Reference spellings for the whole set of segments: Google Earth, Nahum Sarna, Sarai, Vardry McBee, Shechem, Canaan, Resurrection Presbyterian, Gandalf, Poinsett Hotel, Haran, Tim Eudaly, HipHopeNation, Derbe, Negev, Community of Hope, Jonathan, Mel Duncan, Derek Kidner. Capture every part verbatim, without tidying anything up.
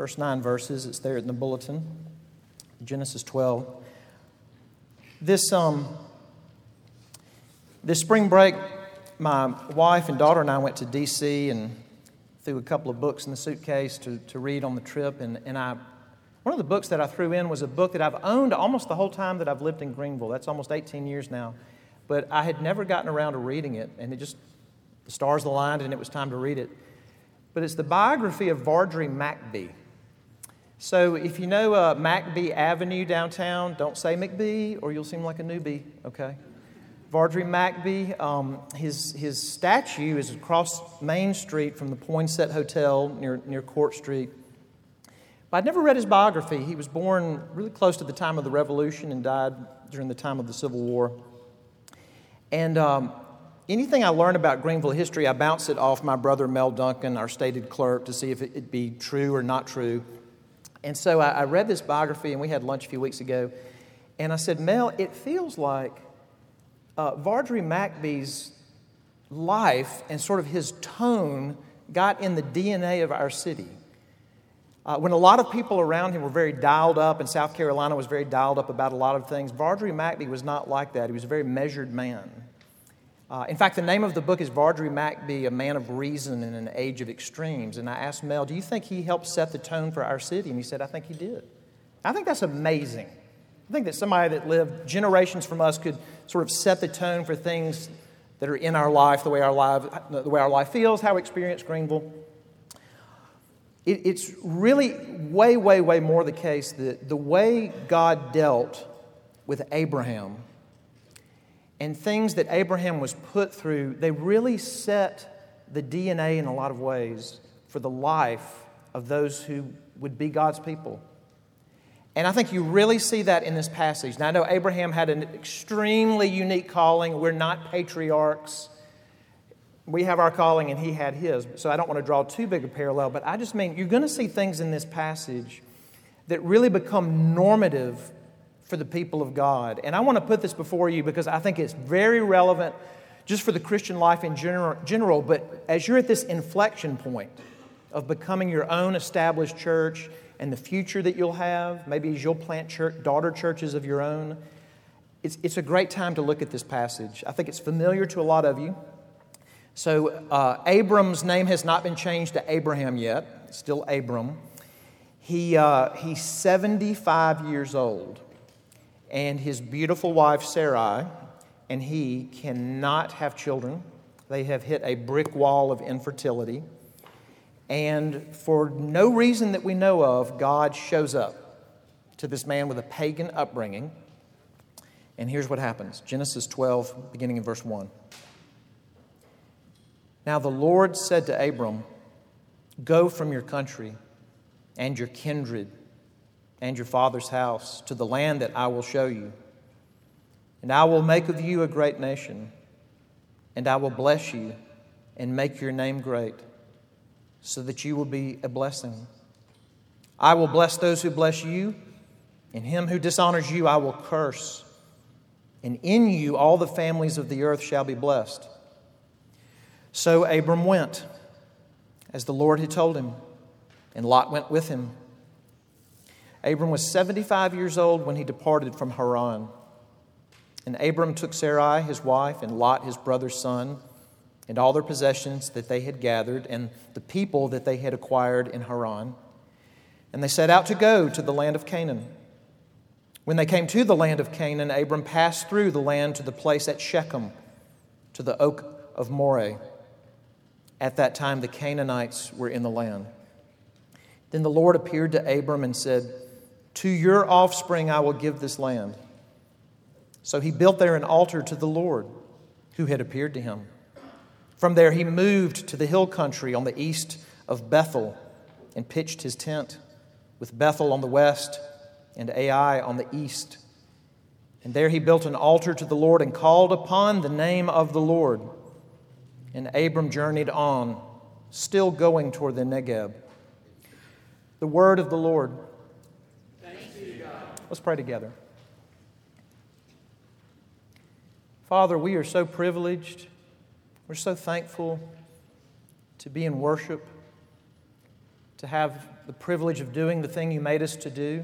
First nine verses, it's there in the bulletin, Genesis twelve. This um, this spring break, my wife and daughter and I went to D C and threw a couple of books in the suitcase to, to read on the trip. And, and I one of the books that I threw in was a book that I've owned almost the whole time that I've lived in Greenville. That's almost eighteen years now. But I had never gotten around to reading it, and it just, the stars aligned, and it was time to read it. But it's the biography of Vardry McBee. So if you know uh, McBee Avenue downtown, don't say McBee or you'll seem like a newbie, okay? Vardry McBee, um, his his statue is across Main Street from the Poinsett Hotel near, near Court Street. But I'd never read his biography. He was born really close to the time of the Revolution and died during the time of the Civil War. And um, anything I learn about Greenville history, I bounce it off my brother Mel Duncan, our stated clerk, to see if it'd be true or not true. And so I read this biography, and we had lunch a few weeks ago, and I said, Mel, it feels like uh, Vardry McBee's life and sort of his tone got in the D N A of our city. Uh, when a lot of people around him were very dialed up, and South Carolina was very dialed up about a lot of things, Vardry McBee was not like that. He was a very measured man. Uh, in fact, the name of the book is Vardry McBee, A Man of Reason in an Age of Extremes. And I asked Mel, do you think he helped set the tone for our city? And he said, I think he did. I think that's amazing. I think that somebody that lived generations from us could sort of set the tone for things that are in our life, the way our life, the way our life feels, how we experience Greenville. It, it's really way, way, way more the case that the way God dealt with Abraham and things that Abraham was put through, they really set the D N A in a lot of ways for the life of those who would be God's people. And I think you really see that in this passage. Now, I know Abraham had an extremely unique calling. We're not patriarchs. We have our calling and he had his. So I don't want to draw too big a parallel, but I just mean you're going to see things in this passage that really become normative for the people of God. And I want to put this before you because I think it's very relevant just for the Christian life in general, general, but as you're at this inflection point of becoming your own established church and the future that you'll have, maybe as you'll plant church, daughter churches of your own, it's, it's a great time to look at this passage. I think it's familiar to a lot of you. So uh, Abram's name has not been changed to Abraham yet. It's still Abram. He uh, he's seventy-five years old. And his beautiful wife, Sarai, and he cannot have children. They have hit a brick wall of infertility. And for no reason that we know of, God shows up to this man with a pagan upbringing. And here's what happens. Genesis twelve, beginning in verse one. Now the Lord said to Abram, go from your country and your kindred and your father's house to the land that I will show you. And I will make of you a great nation, and I will bless you and make your name great, so that you will be a blessing. I will bless those who bless you, and him who dishonors you I will curse. And in you all the families of the earth shall be blessed. So Abram went, as the Lord had told him, and Lot went with him. Abram was seventy-five years old when he departed from Haran. And Abram took Sarai, his wife, and Lot, his brother's son, and all their possessions that they had gathered, and the people that they had acquired in Haran. And they set out to go to the land of Canaan. When they came to the land of Canaan, Abram passed through the land to the place at Shechem, to the oak of Moreh. At that time, the Canaanites were in the land. Then the Lord appeared to Abram and said, to your offspring I will give this land. So he built there an altar to the Lord who had appeared to him. From there he moved to the hill country on the east of Bethel and pitched his tent with Bethel on the west and Ai on the east. And there he built an altar to the Lord and called upon the name of the Lord. And Abram journeyed on, still going toward the Negev. The word of the Lord. Thanks be to God. Let's pray together. Father, we are so privileged. We're so thankful to be in worship, to have the privilege of doing the thing you made us to do.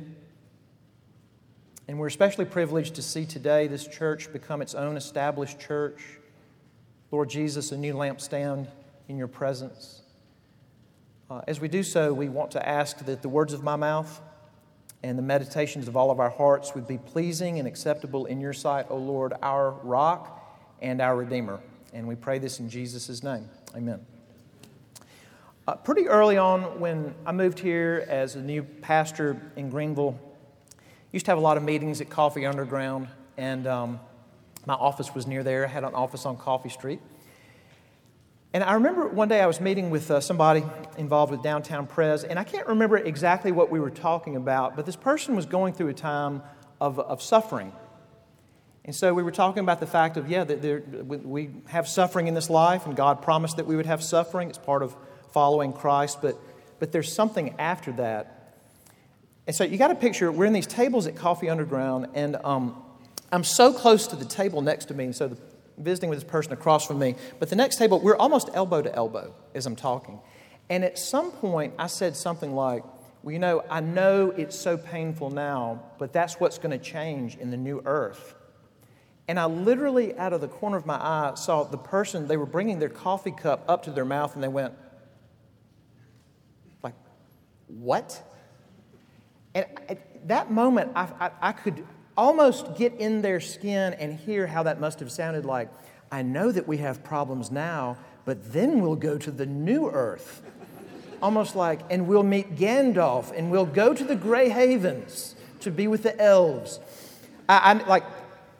And we're especially privileged to see today this church become its own established church. Lord Jesus, a new lampstand in your presence. Uh, as we do so, we want to ask that the words of my mouth and the meditations of all of our hearts would be pleasing and acceptable in your sight, O Lord, our rock and our Redeemer. And we pray this in Jesus' name. Amen. Uh, pretty early on when I moved here as a new pastor in Greenville, I used to have a lot of meetings at Coffee Underground, and um, my office was near there. I had an office on Coffee Street. And I remember one day I was meeting with uh, somebody involved with Downtown Pres, and I can't remember exactly what we were talking about, but this person was going through a time of, of suffering. And so we were talking about the fact of, yeah, that there, we have suffering in this life, and God promised that we would have suffering. It's part of following Christ, but, but there's something after that. And so you got a picture. We're in these tables at Coffee Underground, and um, I'm so close to the table next to me, and so the visiting with this person across from me. But the next table, we're almost elbow to elbow as I'm talking. And at some point, I said something like, well, you know, I know it's so painful now, but that's what's going to change in the new earth. And I literally, out of the corner of my eye, saw the person, they were bringing their coffee cup up to their mouth, and they went, like, what? And at that moment, I, I, I could almost get in their skin and hear how that must have sounded like, I know that we have problems now, but then we'll go to the new earth. Almost like, and we'll meet Gandalf, and we'll go to the Grey Havens to be with the elves. I, I like,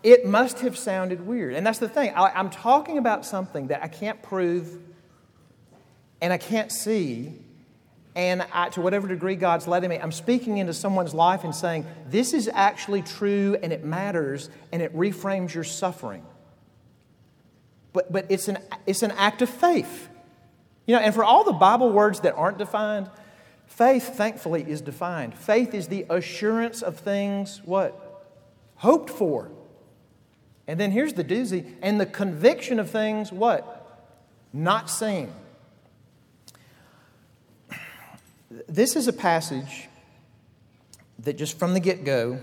it must have sounded weird. And that's the thing. I, I'm talking about something that I can't prove and I can't see. And I, to whatever degree God's letting me, I'm speaking into someone's life and saying, this is actually true and it matters and it reframes your suffering. But but it's an it's an act of faith. You know, and for all the Bible words that aren't defined, faith, thankfully, is defined. Faith is the assurance of things, what? Hoped for. And then here's the doozy, and the conviction of things, what? Not seen. This is a passage that just from the get-go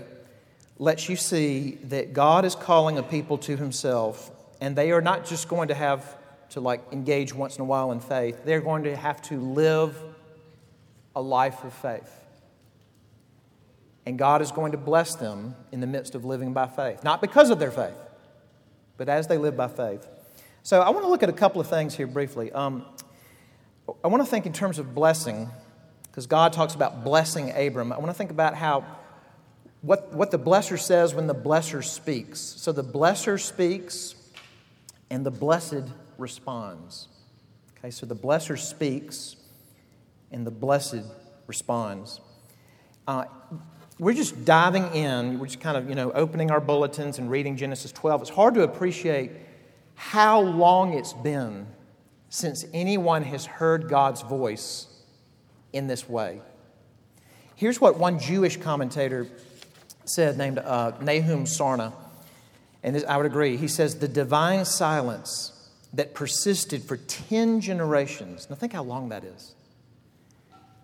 lets you see that God is calling a people to himself, and they are not just going to have to like engage once in a while in faith. They're going to have to live a life of faith. And God is going to bless them in the midst of living by faith. Not because of their faith, but as they live by faith. So I want to look at a couple of things here briefly. Um, I want to think in terms of blessing, because God talks about blessing Abram. I want to think about how what, what the blesser says when the blesser speaks. So the blesser speaks and the blessed responds. Okay, so the blesser speaks and the blessed responds. Uh, we're just diving in. We're just kind of, you know, opening our bulletins and reading Genesis twelve. It's hard to appreciate how long it's been since anyone has heard God's voice in this way. Here's what one Jewish commentator said named uh, Nahum Sarna, and this, I would agree. He says, the divine silence that persisted for ten generations. Now think how long that is.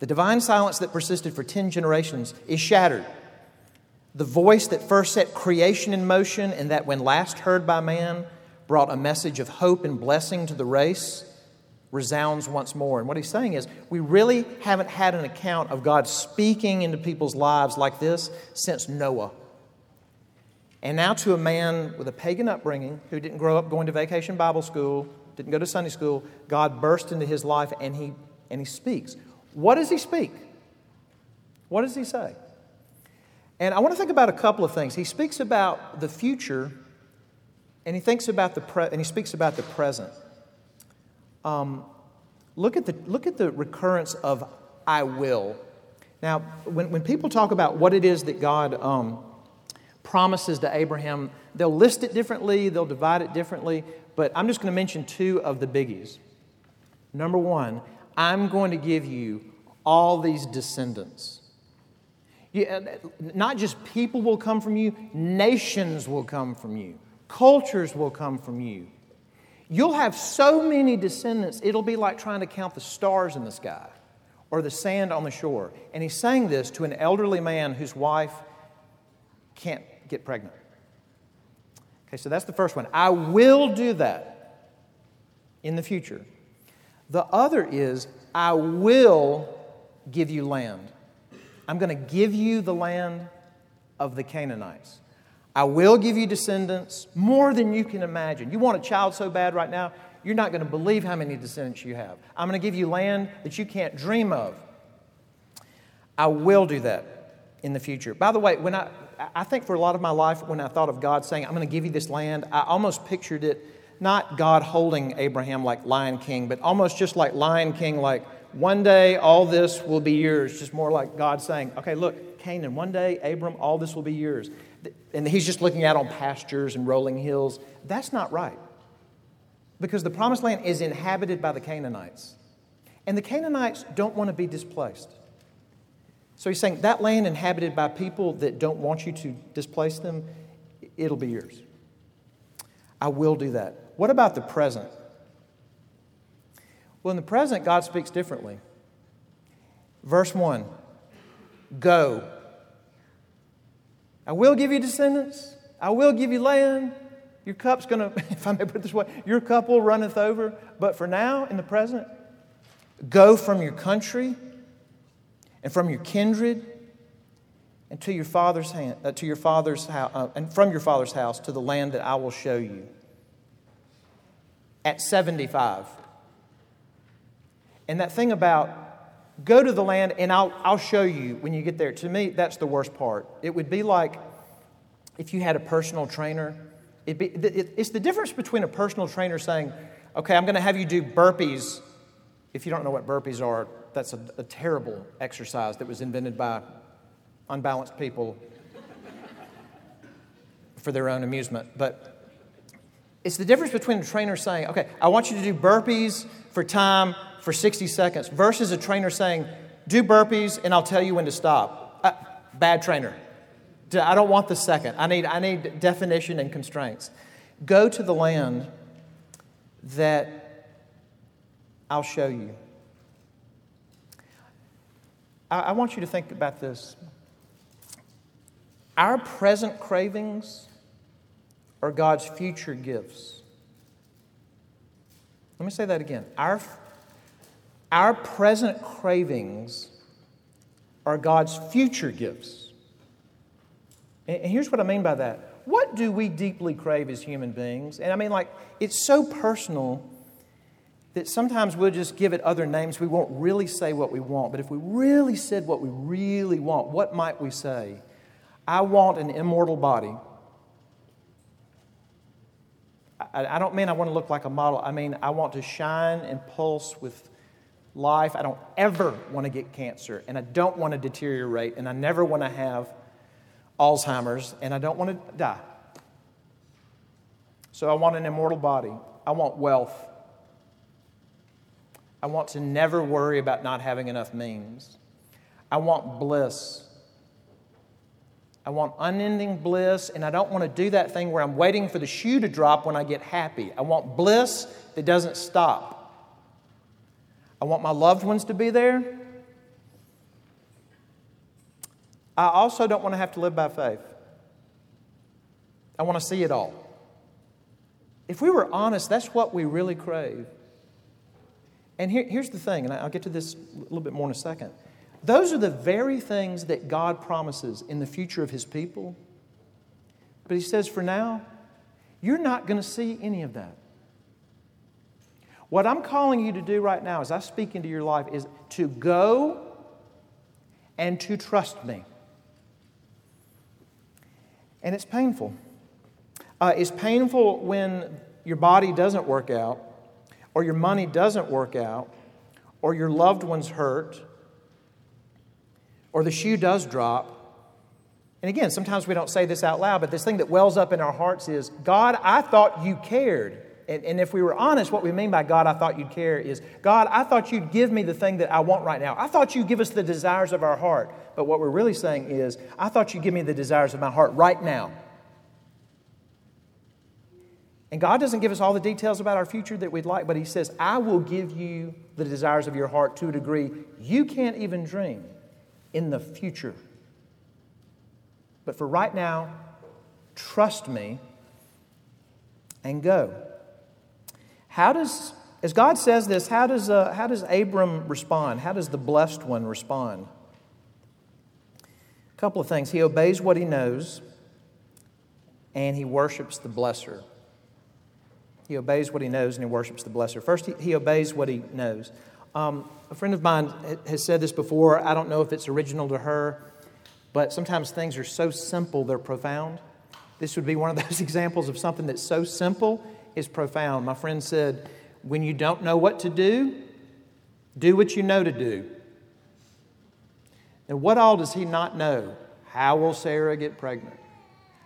The divine silence that persisted for ten generations is shattered. The voice that first set creation in motion and that when last heard by man brought a message of hope and blessing to the race resounds once more. And what he's saying is, we really haven't had an account of God speaking into people's lives like this since Noah. And now to a man with a pagan upbringing who didn't grow up going to vacation Bible school, didn't go to Sunday school, God burst into his life and he and he speaks. What does he speak? What does he say? And I want to think about a couple of things. He speaks about the future, and he thinks about the pre- and he speaks about the present. Um, look at the look at the recurrence of "I will." Now, when when people talk about what it is that God um, promises to Abraham, they'll list it differently, they'll divide it differently. But I'm just going to mention two of the biggies. Number one, I'm going to give you all these descendants. Yeah, not just people will come from you; nations will come from you, cultures will come from you. You'll have so many descendants, it'll be like trying to count the stars in the sky or the sand on the shore. And he sang this to an elderly man whose wife can't get pregnant. Okay, so that's the first one. I will do that in the future. The other is, I will give you land. I'm going to give you the land of the Canaanites. I will give you descendants more than you can imagine. You want a child so bad right now, you're not going to believe how many descendants you have. I'm going to give you land that you can't dream of. I will do that in the future. By the way, when I I think for a lot of my life, when I thought of God saying, I'm going to give you this land, I almost pictured it, not God holding Abraham like Lion King, but almost just like Lion King, like one day all this will be yours. Just more like God saying, okay, look, Canaan, one day, Abram, all this will be yours. And he's just looking out on pastures and rolling hills. That's not right. Because the promised land is inhabited by the Canaanites. And the Canaanites don't want to be displaced. So he's saying that land inhabited by people that don't want you to displace them, it'll be yours. I will do that. What about the present? Well, in the present, God speaks differently. Verse one, go. I will give you descendants. I will give you land. Your cup's going to, if I may put it this way, your cup will runneth over. But for now, in the present, go from your country and from your kindred, and to your father's hand, uh, to your father's house, uh, and from your father's house to the land that I will show you. At seventy-five, and that thing about go to the land and I'll I'll show you when you get there. To me, that's the worst part. It would be like if you had a personal trainer. It'd be, it, it's the difference between a personal trainer saying, "Okay, I'm going to have you do burpees." If you don't know what burpees are, that's a, a terrible exercise that was invented by unbalanced people for their own amusement. But it's the difference between a trainer saying, okay, I want you to do burpees for time for sixty seconds versus a trainer saying, do burpees and I'll tell you when to stop. Uh, bad trainer. I don't want the second. I need, I need definition and constraints. Go to the land that I'll show you. I want you to think about this. Our present cravings are God's future gifts. Let me say that again. Our, our present cravings are God's future gifts. And here's what I mean by that. What do we deeply crave as human beings? And I mean, like, it's so personal that sometimes we'll just give it other names. We won't really say what we want. But if we really said what we really want, what might we say? I want an immortal body. I, I don't mean I want to look like a model. I mean, I want to shine and pulse with life. I don't ever want to get cancer. And I don't want to deteriorate. And I never want to have Alzheimer's. And I don't want to die. So I want an immortal body. I want wealth. I want to never worry about not having enough means. I want bliss. I want unending bliss, and I don't want to do that thing where I'm waiting for the shoe to drop when I get happy. I want bliss that doesn't stop. I want my loved ones to be there. I also don't want to have to live by faith. I want to see it all. If we were honest, that's what we really crave. And here, here's the thing, and I'll get to this a little bit more in a second. Those are the very things that God promises in the future of His people. But He says, for now, you're not going to see any of that. What I'm calling you to do right now as I speak into your life is to go and to trust me. And it's painful. Uh, it's painful when your body doesn't work out, or your money doesn't work out, or your loved one's hurt, or the shoe does drop. And again, sometimes we don't say this out loud, but this thing that wells up in our hearts is, God, I thought you cared. And, and if we were honest, what we mean by God, I thought you'd care is, God, I thought you'd give me the thing that I want right now. I thought you'd give us the desires of our heart. But what we're really saying is, I thought you'd give me the desires of my heart right now. And God doesn't give us all the details about our future that we'd like, but He says, I will give you the desires of your heart to a degree you can't even dream in the future. But for right now, trust me and go. How does, as God says this, how does, uh, how does Abram respond? How does the blessed one respond? A couple of things. He obeys what he knows, and he worships the blesser. He obeys what he knows and he worships the blesser. First, he, he obeys what he knows. Um, a friend of mine has said this before. I don't know if it's original to her, but sometimes things are so simple they're profound. This would be one of those examples of something that's so simple is profound. My friend said, when you don't know what to do, do what you know to do. Now, what all does he not know? How will Sarah get pregnant?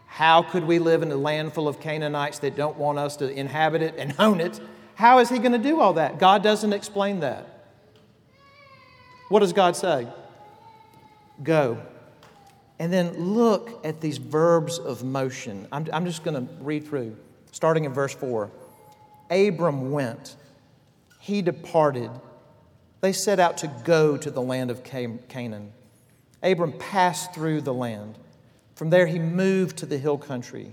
How could we live in a land full of Canaanites that don't want us to inhabit it and own it? How is he going to do all that? God doesn't explain that. What does God say? Go. And then look at these verbs of motion. I'm, I'm just going to read through, starting in verse four. Abram went. He departed. They set out to go to the land of Canaan. Abram passed through the land. From there he moved to the hill country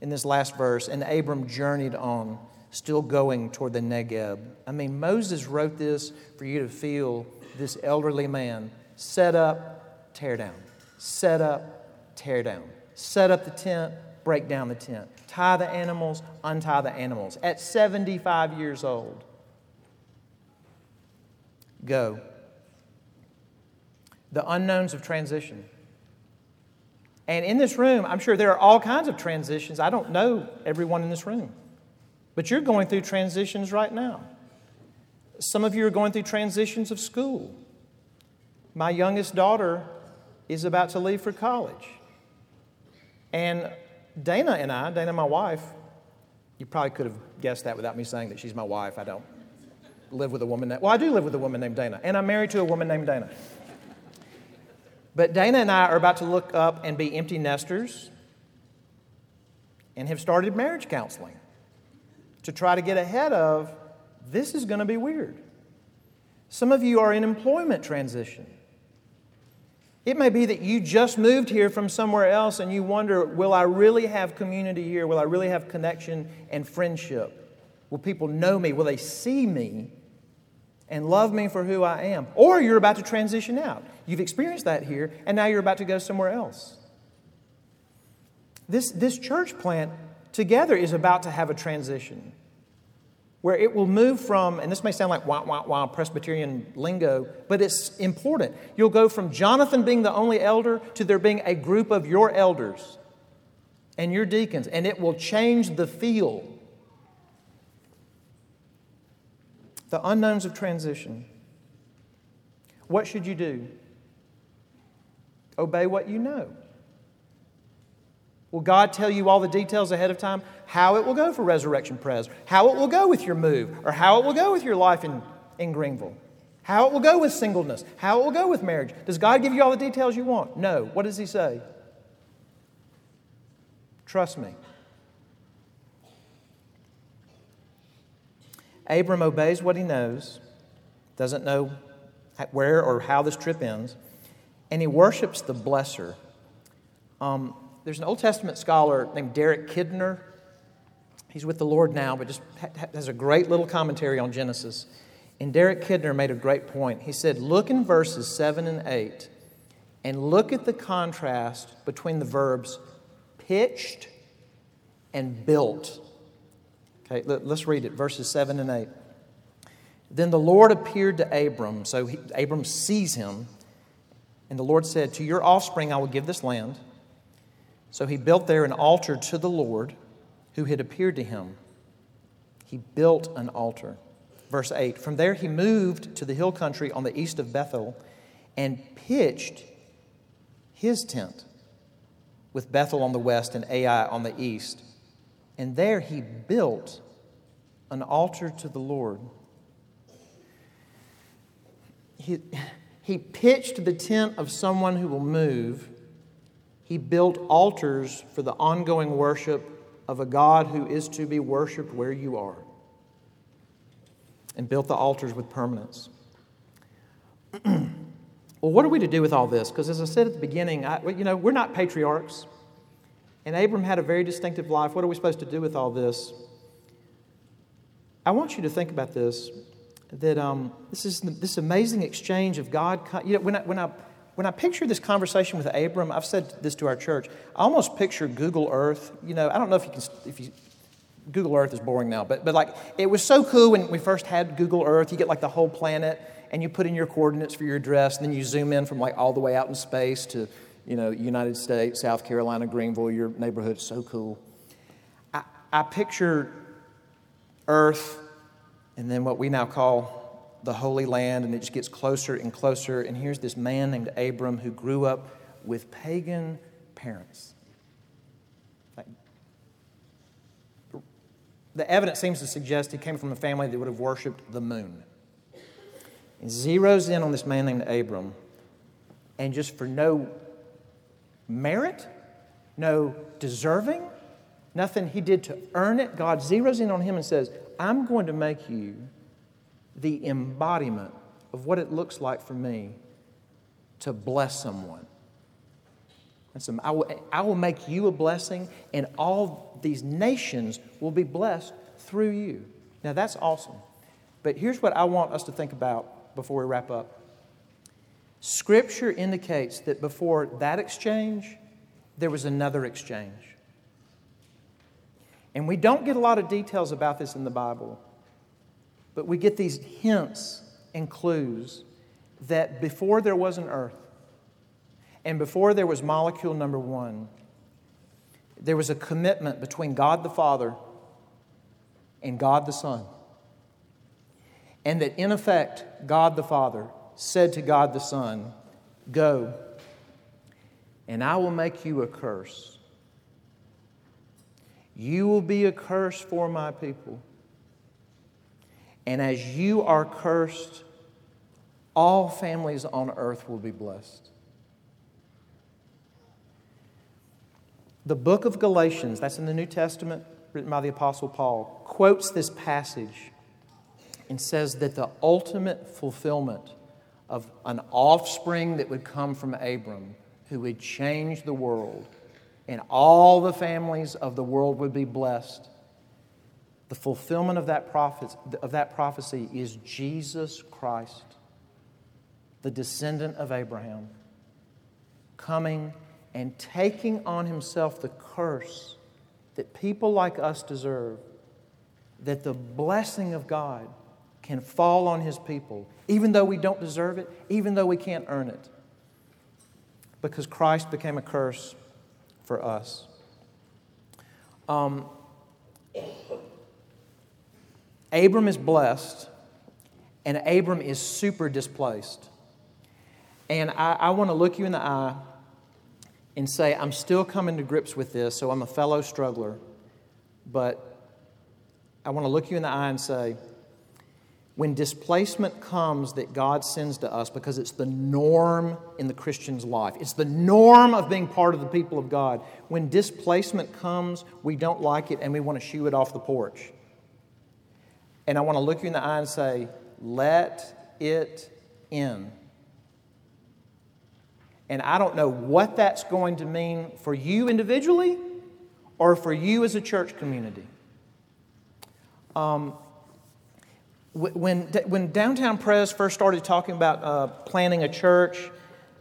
in this last verse, and Abram journeyed on, still going toward the Negev. I mean, Moses wrote this for you to feel this elderly man set up, tear down, set up, tear down, set up the tent, break down the tent, tie the animals, untie the animals. At seventy-five years old, go. The unknowns of transition. And in this room, I'm sure there are all kinds of transitions. I don't know everyone in this room. But you're going through transitions right now. Some of you are going through transitions of school. My youngest daughter is about to leave for college. And Dana and I, Dana, my wife, you probably could have guessed that without me saying that she's my wife. I don't live with a woman. Well, I do live with a woman named Dana. And I'm married to a woman named Dana. But Dana and I are about to look up and be empty nesters and have started marriage counseling to try to get ahead of this is going to be weird. Some of you are in employment transition. It may be that you just moved here from somewhere else and you wonder, will I really have community here? Will I really have connection and friendship? Will people know me? Will they see me and love me for who I am? Or you're about to transition out. You've experienced that here, and now you're about to go somewhere else. This, this church plant together is about to have a transition where it will move from, and this may sound like wah, wah, wah, Presbyterian lingo, but it's important. You'll go from Jonathan being the only elder to there being a group of your elders and your deacons, and it will change the feel. The unknowns of transition. What should you do? Obey what you know. Will God tell you all the details ahead of time? How it will go for Resurrection Pres, how it will go with your move, or how it will go with your life in, in Greenville, how it will go with singleness, how it will go with marriage. Does God give you all the details you want? No. What does He say? Trust me. Abram obeys what he knows, doesn't know where or how this trip ends, and he worships the blesser. Um, there's an Old Testament scholar named Derek Kidner. He's with the Lord now, but just has a great little commentary on Genesis. And Derek Kidner made a great point. He said, look in verses seven and eight and look at the contrast between the verbs pitched and built. Okay, let's read it, verses seven and eight. Then the Lord appeared to Abram, so he, Abram sees him, and the Lord said, to your offspring I will give this land. So he built there an altar to the Lord who had appeared to him. He built an altar. Verse eight, from there he moved to the hill country on the east of Bethel and pitched his tent with Bethel on the west and Ai on the east. And there he built an altar to the Lord. He, he pitched the tent of someone who will move. He built altars for the ongoing worship of a God who is to be worshipped where you are, and built the altars with permanence. Well, what are we to do with all this? Because as I said at the beginning, I, you know, we're not patriarchs. And Abram had a very distinctive life. What are we supposed to do with all this? I want you to think about this, that um, this is this amazing exchange of God. You know, when I, when I, when I picture this conversation with Abram, I've said this to our church, I almost picture Google Earth. You know, I don't know if you can... If you, Google Earth is boring now, but but like it was so cool when we first had Google Earth. You get like the whole planet, and you put in your coordinates for your address, and then you zoom in from like all the way out in space to, you know, United States, South Carolina, Greenville, your neighborhood. So cool. I, I picture Earth, and then what we now call the Holy Land, and it just gets closer and closer. And here's this man named Abram who grew up with pagan parents. The evidence seems to suggest he came from a family that would have worshipped the moon. He zeroes in on this man named Abram, and just for no merit, no deserving, nothing he did to earn it, God zeroes in on him and says, I'm going to make you the embodiment of what it looks like for me to bless someone. And so I will, I will make you a blessing, and all these nations will be blessed through you. Now, that's awesome. But here's what I want us to think about before we wrap up. Scripture indicates that before that exchange, there was another exchange. And we don't get a lot of details about this in the Bible, but we get these hints and clues that before there was an earth, and before there was molecule number one, there was a commitment between God the Father and God the Son. And that in effect, God the Father said to God the Son, go, and I will make you a curse. You will be a curse for my people. And as you are cursed, all families on earth will be blessed. The book of Galatians, that's in the New Testament, written by the Apostle Paul, quotes this passage and says that the ultimate fulfillment of an offspring that would come from Abram, who would change the world, and all the families of the world would be blessed. The fulfillment of that prophet, of that prophecy is Jesus Christ, the descendant of Abraham, coming and taking on himself the curse that people like us deserve, that the blessing of God can fall on his people, even though we don't deserve it, even though we can't earn it, because Christ became a curse for us. Um, Abram is blessed, and Abram is super displaced. And I, I want to look you in the eye and say, I'm still coming to grips with this, so I'm a fellow struggler. But I want to look you in the eye and say, when displacement comes that God sends to us, because it's the norm in the Christian's life, it's the norm of being part of the people of God, when displacement comes, we don't like it and we want to shoo it off the porch. And I want to look you in the eye and say, let it in. And I don't know what that's going to mean for you individually or for you as a church community. Um, when, when Downtown Press first started talking about uh, planning a church,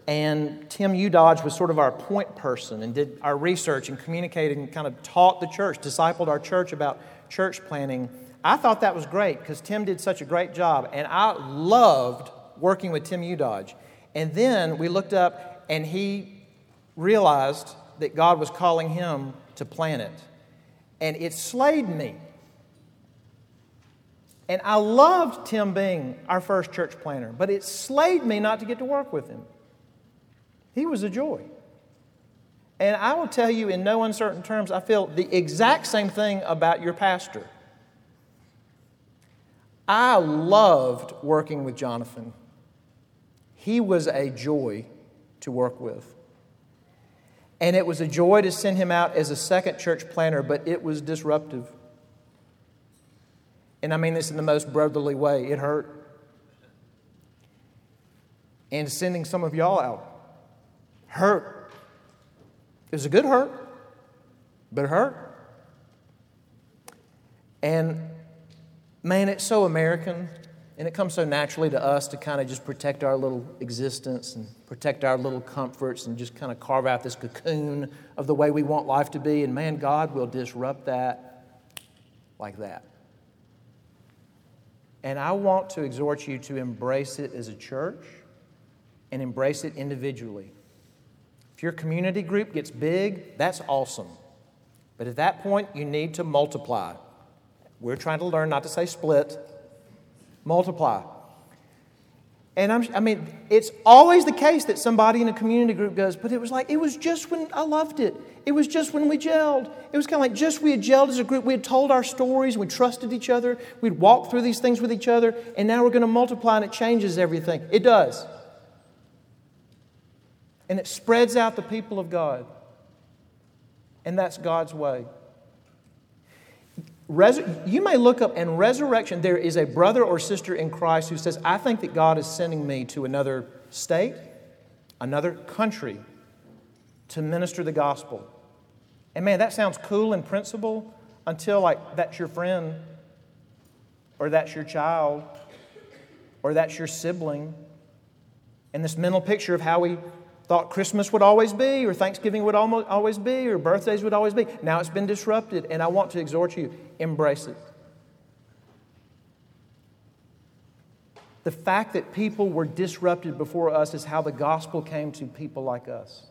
and Tim Eudaly was sort of our point person and did our research and communicated and kind of taught the church, discipled our church about church planning, I thought that was great because Tim did such a great job. And I loved working with Tim Eudaly. And then we looked up, and he realized that God was calling him to plant it. And it slayed me. And I loved Tim being our first church planter, but it slayed me not to get to work with him. He was a joy. And I will tell you in no uncertain terms, I feel the exact same thing about your pastor. I loved working with Jonathan. He was a joy to work with. and it was a joy to send him out as a second church planter, but it was disruptive. And I mean this in the most brotherly way. It hurt. And sending some of y'all out hurt. It was a good hurt, but it hurt. And man, it's so American, and it comes so naturally to us to kind of just protect our little existence and protect our little comforts and just kind of carve out this cocoon of the way we want life to be. And man, God will disrupt that like that. And I want to exhort you to embrace it as a church and embrace it individually. If your community group gets big, that's awesome. But at that point, you need to multiply. We're trying to learn not to say split. Multiply. And I'm, I mean, it's always the case that somebody in a community group goes, but it was like, it was just when I loved it. It was just when we gelled. It was kind of like just we had gelled as a group. We had told our stories. We trusted each other. We'd walked through these things with each other. And now we're going to multiply, and it changes everything. It does. And it spreads out the people of God. And that's God's way. Resur- you may look up, and resurrection, there is a brother or sister in Christ who says, I think that God is sending me to another state, another country, to minister the gospel. And man, that sounds cool in principle until like that's your friend, or that's your child, or that's your sibling. And this mental picture of how we thought Christmas would always be, or Thanksgiving would almost always be, or birthdays would always be. Now it's been disrupted, and I want to exhort you, embrace it. The fact that people were disrupted before us is how the gospel came to people like us.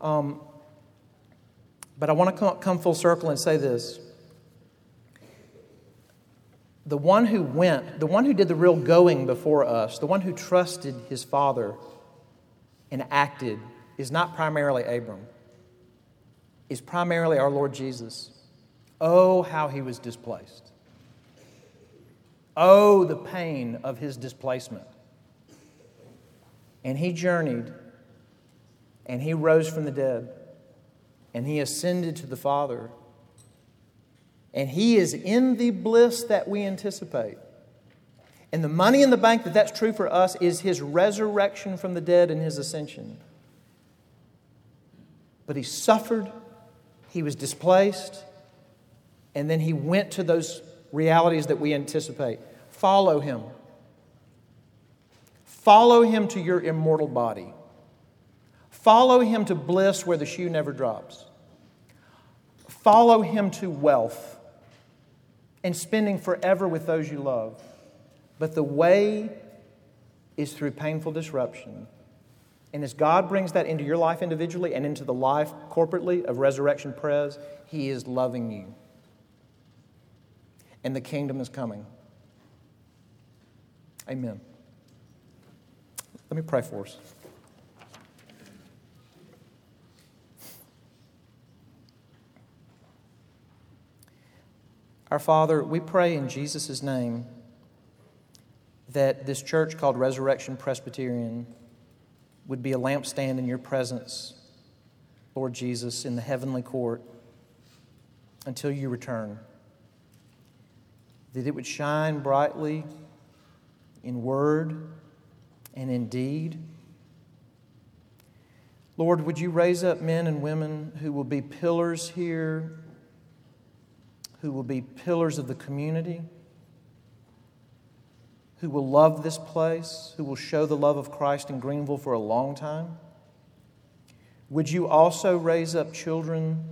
Um, but I want to come full circle and say this. The one who went, the one who did the real going before us, the one who trusted his father and acted is not primarily Abram. It's primarily our Lord Jesus. Oh, how he was displaced. Oh, the pain of his displacement. And he journeyed, and he rose from the dead, and he ascended to the Father. And he is in the bliss that we anticipate. And the money in the bank that that's true for us is his resurrection from the dead and his ascension. But he suffered, he was displaced, and then he went to those realities that we anticipate. Follow him. Follow him to your immortal body. Follow him to bliss where the shoe never drops. Follow him to wealth and spending forever with those you love. But the way is through painful disruption. And as God brings that into your life individually and into the life corporately of Resurrection Pres, he is loving you. And the kingdom is coming. Amen. Let me pray for us. Our Father, we pray in Jesus' name that this church called Resurrection Presbyterian would be a lampstand in your presence, Lord Jesus, in the heavenly court until you return. That it would shine brightly in word and in deed. Lord, would you raise up men and women who will be pillars here, who will be pillars of the community, who will love this place, who will show the love of Christ in Greenville for a long time. Would you also raise up children,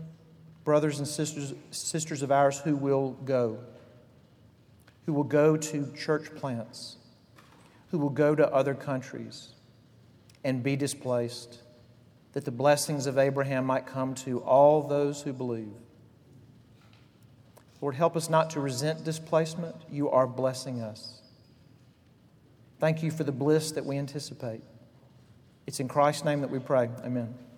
brothers and sisters, sisters of ours who will go, who will go to church plants, who will go to other countries and be displaced, that the blessings of Abraham might come to all those who believe. Lord, help us not to resent displacement. You are blessing us. Thank you for the bliss that we anticipate. It's in Christ's name that we pray. Amen.